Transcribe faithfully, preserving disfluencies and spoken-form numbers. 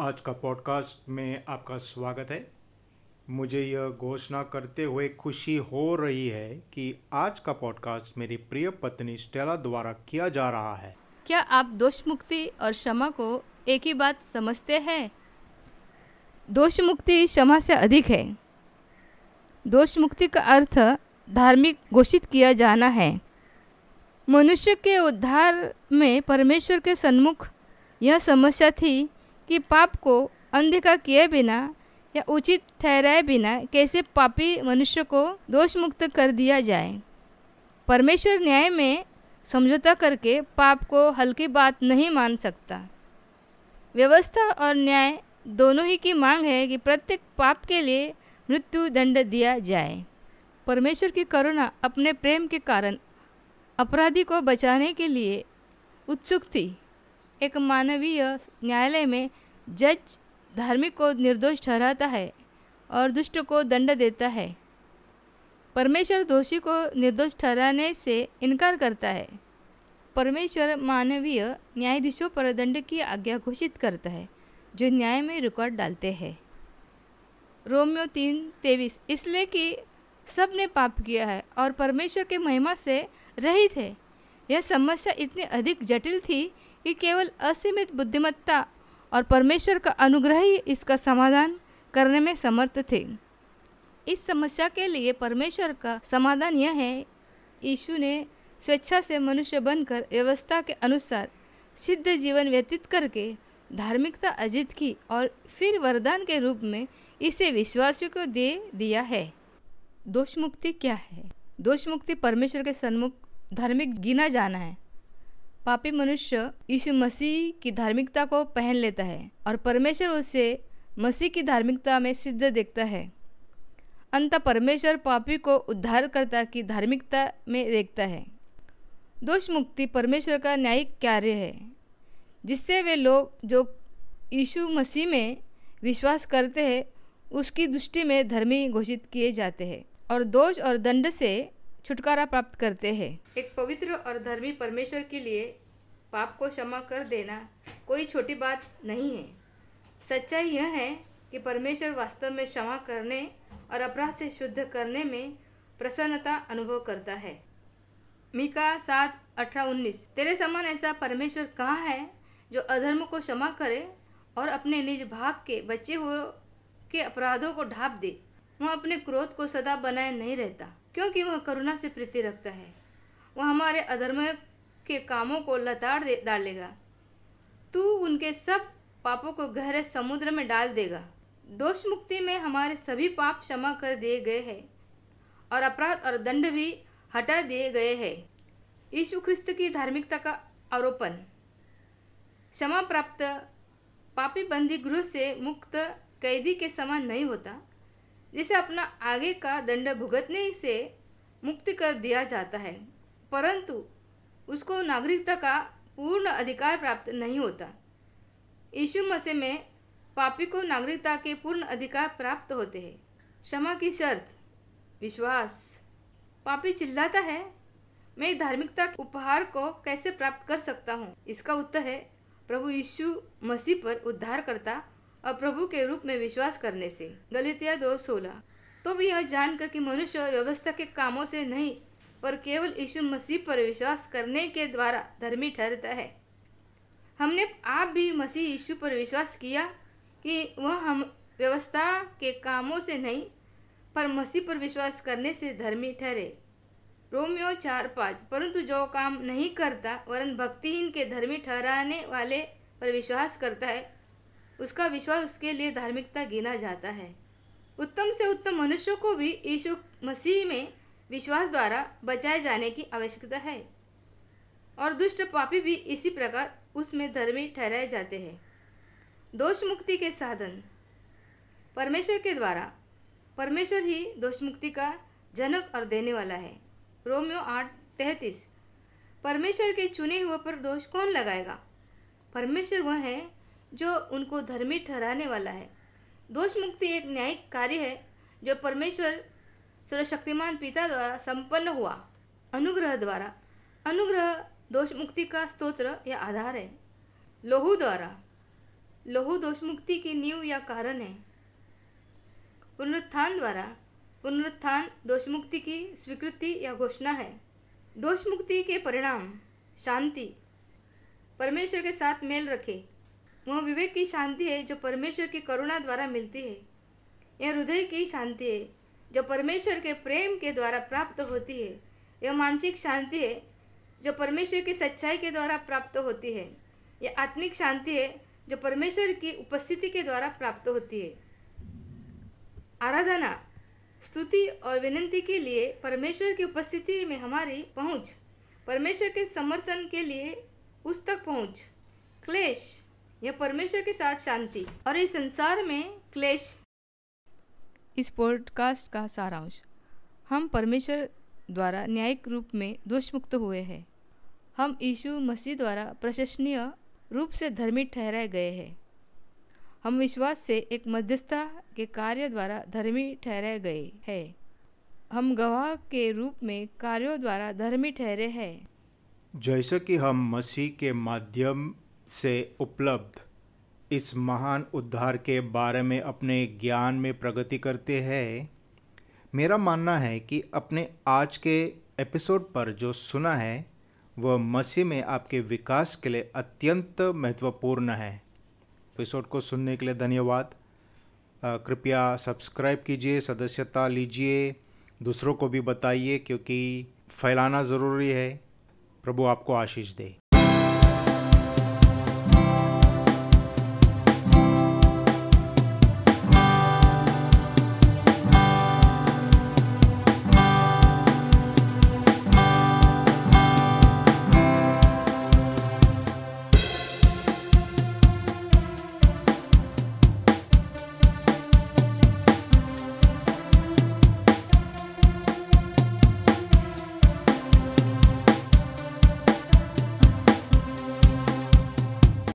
आज का पॉडकास्ट में आपका स्वागत है। मुझे यह घोषणा करते हुए खुशी हो रही है कि आज का पॉडकास्ट मेरी प्रिय पत्नी स्टेला द्वारा किया जा रहा है। क्या आप दोष मुक्ति और क्षमा को एक ही बात समझते हैं? दोष मुक्ति क्षमा से अधिक है। दोष मुक्ति का अर्थ धार्मिक घोषित किया जाना है। मनुष्य के उद्धार में परमेश्वर के सन्मुख यह समस्या थी कि पाप को अनदेखा किए बिना या उचित ठहराए बिना कैसे पापी मनुष्य को दोष मुक्त कर दिया जाए। परमेश्वर न्याय में समझौता करके पाप को हल्की बात नहीं मान सकता। व्यवस्था और न्याय दोनों ही की मांग है कि प्रत्येक पाप के लिए मृत्यु दंड दिया जाए। परमेश्वर की करुणा अपने प्रेम के कारण अपराधी को बचाने के लिए उत्सुक थी। एक मानवीय न्यायालय में जज धार्मिक को निर्दोष ठहराता है और दुष्ट को दंड देता है। परमेश्वर दोषी को निर्दोष ठहराने से इनकार करता है। परमेश्वर मानवीय न्यायाधीशों पर दंड की आज्ञा घोषित करता है जो न्याय में रिकॉर्ड डालते हैं। रोमियो तीन तेईस, इसलिए कि सब ने पाप किया है और परमेश्वर के महिमा से रहित है। यह समस्या इतनी अधिक जटिल थी कि केवल असीमित बुद्धिमत्ता और परमेश्वर का अनुग्रह ही इसका समाधान करने में समर्थ थे। इस समस्या के लिए परमेश्वर का समाधान यह है, यीशु ने स्वेच्छा से मनुष्य बनकर व्यवस्था के अनुसार सिद्ध जीवन व्यतीत करके धार्मिकता अर्जित की और फिर वरदान के रूप में इसे विश्वासियों को दे दिया है। दोष मुक्ति क्या है? दोष मुक्ति परमेश्वर के सन्मुख धार्मिक गिना जाना है। पापी मनुष्य यीशु मसीह की धार्मिकता को पहन लेता है और परमेश्वर उसे मसीह की धार्मिकता में सिद्ध देखता है। अंततः परमेश्वर पापी को उद्धारकर्ता की धार्मिकता में देखता है। दोष मुक्ति परमेश्वर का न्यायिक कार्य है जिससे वे लोग जो यीशु मसीह में विश्वास करते हैं उसकी दृष्टि में धर्मी घोषित किए जाते हैं और दोष और दंड से छुटकारा प्राप्त करते हैं। एक पवित्र और धर्मी परमेश्वर के लिए पाप को क्षमा कर देना कोई छोटी बात नहीं है। सच्चाई यह है कि परमेश्वर वास्तव में क्षमा करने और अपराध से शुद्ध करने में प्रसन्नता अनुभव करता है। मीका सात अठारह उन्नीस, तेरे समान ऐसा परमेश्वर कहाँ है जो अधर्म को क्षमा करे और अपने निज भाग के बचे हुए के अपराधों को ढाँप दे। वह अपने क्रोध को सदा बनाए नहीं रहता क्योंकि वह करुणा से प्रीति रखता है। वह हमारे अधर्म के कामों को लताड़ डालेगा। तू उनके सब पापों को गहरे समुद्र में डाल देगा। दोष मुक्ति में हमारे सभी पाप क्षमा कर दिए गए हैं और अपराध और दंड भी हटा दिए गए हैं। यीशु ख्रिस्त की धार्मिकता का आरोपण। क्षमा प्राप्त पापी बंदी गृह से मुक्त कैदी के समान नहीं होता जिसे अपना आगे का दंड भुगतने से मुक्त कर दिया जाता है, परंतु उसको नागरिकता का पूर्ण अधिकार प्राप्त नहीं होता। यीशु मसीह में पापी को नागरिकता के पूर्ण अधिकार प्राप्त होते हैं। क्षमा की शर्त विश्वास। पापी चिल्लाता है, मैं धार्मिकता के उपहार को कैसे प्राप्त कर सकता हूँ? इसका उत्तर है प्रभु यीशु मसीह पर उद्धारकर्ता और प्रभु के रूप में विश्वास करने से। गलतिया दो सोलह, तो भी यह जानकर कि मनुष्य व्यवस्था के कामों से नहीं पर केवल यीशु मसीह पर विश्वास करने के द्वारा धर्मी ठहरता है। हमने आप भी मसीह यीशु पर विश्वास किया कि वह हम व्यवस्था के कामों से नहीं पर मसीह पर विश्वास करने से धर्मी ठहरे। रोमियो चार पाँच, परंतु जो काम नहीं करता वरन भक्तिहीन के धर्मी ठहराने वाले पर विश्वास करता है उसका विश्वास उसके लिए धार्मिकता गिना जाता है। उत्तम से उत्तम मनुष्य को भी यीशु मसीह में विश्वास द्वारा बचाए जाने की आवश्यकता है और दुष्ट पापी भी इसी प्रकार उसमें धर्मी ठहराए जाते हैं। दोष मुक्ति के साधन। परमेश्वर के द्वारा परमेश्वर ही दोष मुक्ति का जनक और देने वाला है। रोमियो आठ तैंतीस, परमेश्वर के चुने हुए पर दोष कौन लगाएगा? परमेश्वर वह है जो उनको धर्मी ठहराने वाला है। दोष मुक्ति एक न्यायिक कार्य है जो परमेश्वर सर्वशक्तिमान पिता द्वारा संपन्न हुआ। अनुग्रह द्वारा। अनुग्रह दोष मुक्ति का स्तोत्र या आधार है। लोहू द्वारा। लहू दोषमुक्ति की नींव या कारण है। पुनरुत्थान द्वारा पुनरुत्थान दोषमुक्ति की स्वीकृति या घोषणा है। दोषमुक्ति के परिणाम शांति, परमेश्वर के साथ मेल रखे। वह विवेक की शांति है जो परमेश्वर की करुणा द्वारा मिलती है। यह हृदय की शांति है जो परमेश्वर के प्रेम के द्वारा प्राप्त होती है। यह मानसिक शांति है जो परमेश्वर की सच्चाई के द्वारा प्राप्त होती है। यह आत्मिक शांति है जो परमेश्वर की उपस्थिति के द्वारा प्राप्त होती है। आराधना, स्तुति और विनंती के लिए परमेश्वर की उपस्थिति में हमारी पहुंच, परमेश्वर के समर्थन के लिए उस तक पहुंच। क्लेश, यह परमेश्वर के साथ शांति और इस संसार में क्लेश। इस पॉडकास्ट का सारांश, हम परमेश्वर द्वारा न्यायिक रूप में दोषमुक्त हुए हैं। हम यीशु मसीह द्वारा प्रशंसनीय रूप से धर्मी ठहराए गए हैं। हम विश्वास से एक मध्यस्थता के कार्य द्वारा धर्मी ठहराए गए हैं। हम गवाह के रूप में कार्यों द्वारा धर्मी ठहरे हैं। जैसे कि हम मसीह के माध्यम से उपलब्ध इस महान उद्धार के बारे में अपने ज्ञान में प्रगति करते हैं, मेरा मानना है कि अपने आज के एपिसोड पर जो सुना है वह मसीह में आपके विकास के लिए अत्यंत महत्वपूर्ण है। एपिसोड को सुनने के लिए धन्यवाद। कृपया सब्सक्राइब कीजिए, सदस्यता लीजिए, दूसरों को भी बताइए क्योंकि फैलाना ज़रूरी है। प्रभु आपको आशीष दे।